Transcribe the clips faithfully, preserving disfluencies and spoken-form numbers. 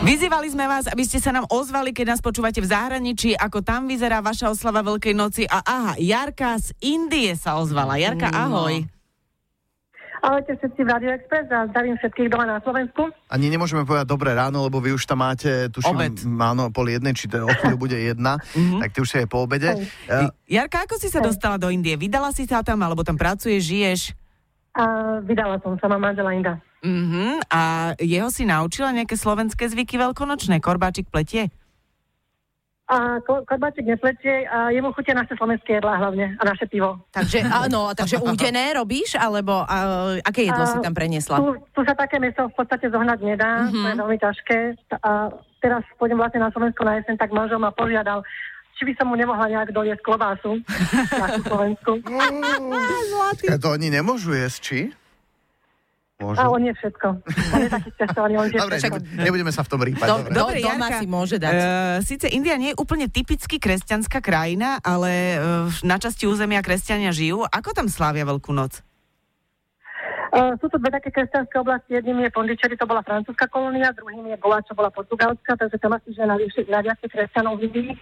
Vyzývali sme vás, aby ste sa nám ozvali, keď nás počúvate v zahraničí, ako tam vyzerá vaša oslava Veľkej noci. A aha, Jarka z Indie sa ozvala. Jarka, ahoj. Ahojte všetci v Radio Express a zdravím všetkých doma na Slovensku. Ani nemôžeme povedať dobré ráno, lebo vy už tam máte, tuším, áno, pol jednej, či to o chvíľu bude jedna, tak ty už si je po obede. Uh, Jarka, ako si sa dostala do Indie? Vydala si sa tam, alebo tam pracuješ, žiješ? Uh, vydala som sa, mám manžela Inda. Uh-huh. A jeho si naučila nejaké slovenské zvyky veľkonočné? Korbáčik pletie? A ko- korbáčik nepletie a jemu chutia naše slovenské jedlá hlavne a naše pivo. Takže áno, takže údené robíš? Alebo a, aké jedlo a, si tam preniesla? Tu, tu sa také meso v podstate zohnať nedá, uh-huh. To je veľmi ťažké. A teraz pôjdem vlastne na Slovensku na jeseň, tak manžel ma požiadal, či by som mu nemohla nejak dojesť klobásu na Slovensku. To oni nemôžu jesť, či? Môžu. A on je všetko. On je taký cestovaný, on je dobre, všetko. Dobre, nebudeme sa v tom rýpať. Do, dobre, dobre Jarka, doma si môže dať. Uh, Sice India nie je úplne typicky kresťanská krajina, ale uh, na časti územia kresťania žijú. Ako tam slávia Veľkú noc? Uh, sú to dve také kresťanské oblasti. Jedným je Pondicherry, to bola francúzska kolónia, druhým je Goa, čo bola portugalská, takže tam asi, že najviac kresťanov vidí.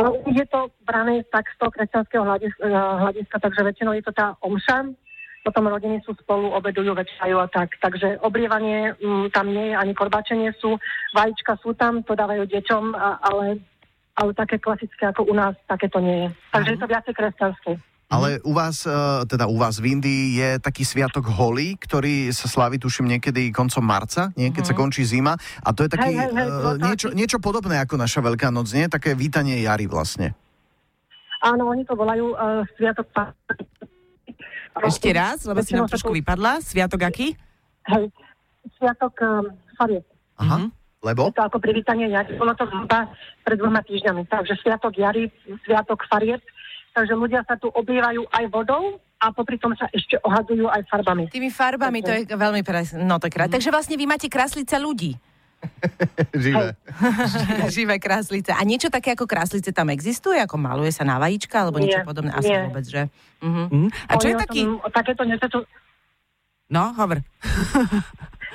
Uh, je to brané tak z toho kresťanského hľadiska, uh, hľadiska, takže väčšinou je to tá omša. Potom rodiny sú spolu, obedujú, večerajú a tak. Takže obrievanie m, tam nie je, ani korbáčenie sú. Vajíčka sú tam, to dávajú deťom, a, ale, ale také klasické ako u nás, také to nie je. Takže je to viacej kresťanské. Ale u vás, teda u vás v Indii je taký sviatok Holi, ktorý sa slaví, tuším, niekedy koncom marca, nie? Keď mm. sa končí zima. A to je taký hej, hej, hej, uh, niečo, niečo podobné ako naša Veľká noc, nie? Také vítanie jary vlastne. Áno, oni to volajú uh, sviatok Pásky. Ešte raz, lebo si nám trošku vypadla. Sviatok aký? Hej, sviatok um, farieb. Aha, lebo? Je to ako privítanie jary. Bolo to zhruba pred dvoma týždňami. Takže sviatok jary, sviatok farieb. Takže ľudia sa tu oblievajú aj vodou a popri tom sa ešte ohadujú aj farbami. Tými farbami, okay. To je veľmi pres... No to krát. Mm. Takže vlastne vy máte kraslice ľudí. Živé. Živé kráslice. A niečo také ako kráslice tam existuje? Ako maluje sa na vajíčka? Alebo nie, niečo podobné? Asi nie. Vôbec, že? Uh-huh. A čo o, je taký... Tom, takéto niečo tu... No, hovor.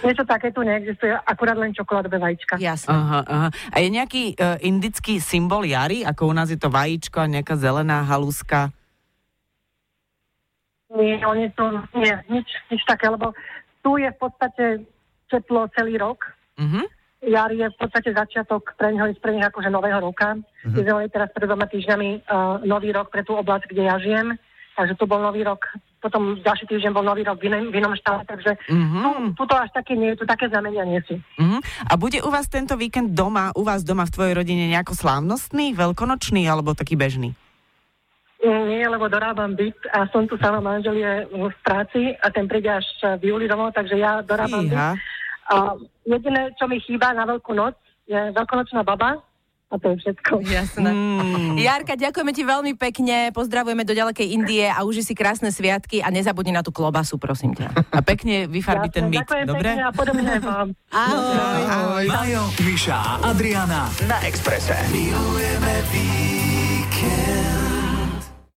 Niečo takéto neexistuje. Akurát len čokoládové vajíčka. Jasne. Aha, aha. A je nejaký uh, indický symbol jary? Ako u nás je to vajíčko a nejaká zelená halúska? Nie, oni to... Nie, nič, nič také. Lebo tu je v podstate teplo celý rok. Mm-hmm. Jar je v podstate začiatok pre neho, pre neho akože nového roka. Mm-hmm. Vyzerali teraz pred dvoma týždňami uh, nový rok pre tú oblasť, kde ja žijem. Takže tu bol nový rok, potom ďalší týždeň bol nový rok v inom, v inom štále, takže mm-hmm. tu, tu to až také nie je, tu také znamenia nie sú. Mm-hmm. A bude u vás tento víkend doma, u vás doma v tvojej rodine nejako slávnostný, veľkonočný alebo taký bežný? Nie, lebo dorábam byt a som tu sama, manžel je v práci a ten príde až v júli domov, takže ja dorábam Iha. byt. A jediné, čo mi chýba na Veľkú noc, je veľkonočná baba a to je všetko. Jasné. Mm. Jarka, ďakujeme ti veľmi pekne, pozdravujeme do ďalekej Indie a uži si krásne sviatky a nezabudni na tú klobasu, prosím ťa. A pekne vyfarbi ten byt, dobre? Ďakujem pekne a podobne vám. Ahoj. Ahoj. Ahoj. Majo, Miša a Adriana na Expresse. Milujeme víc.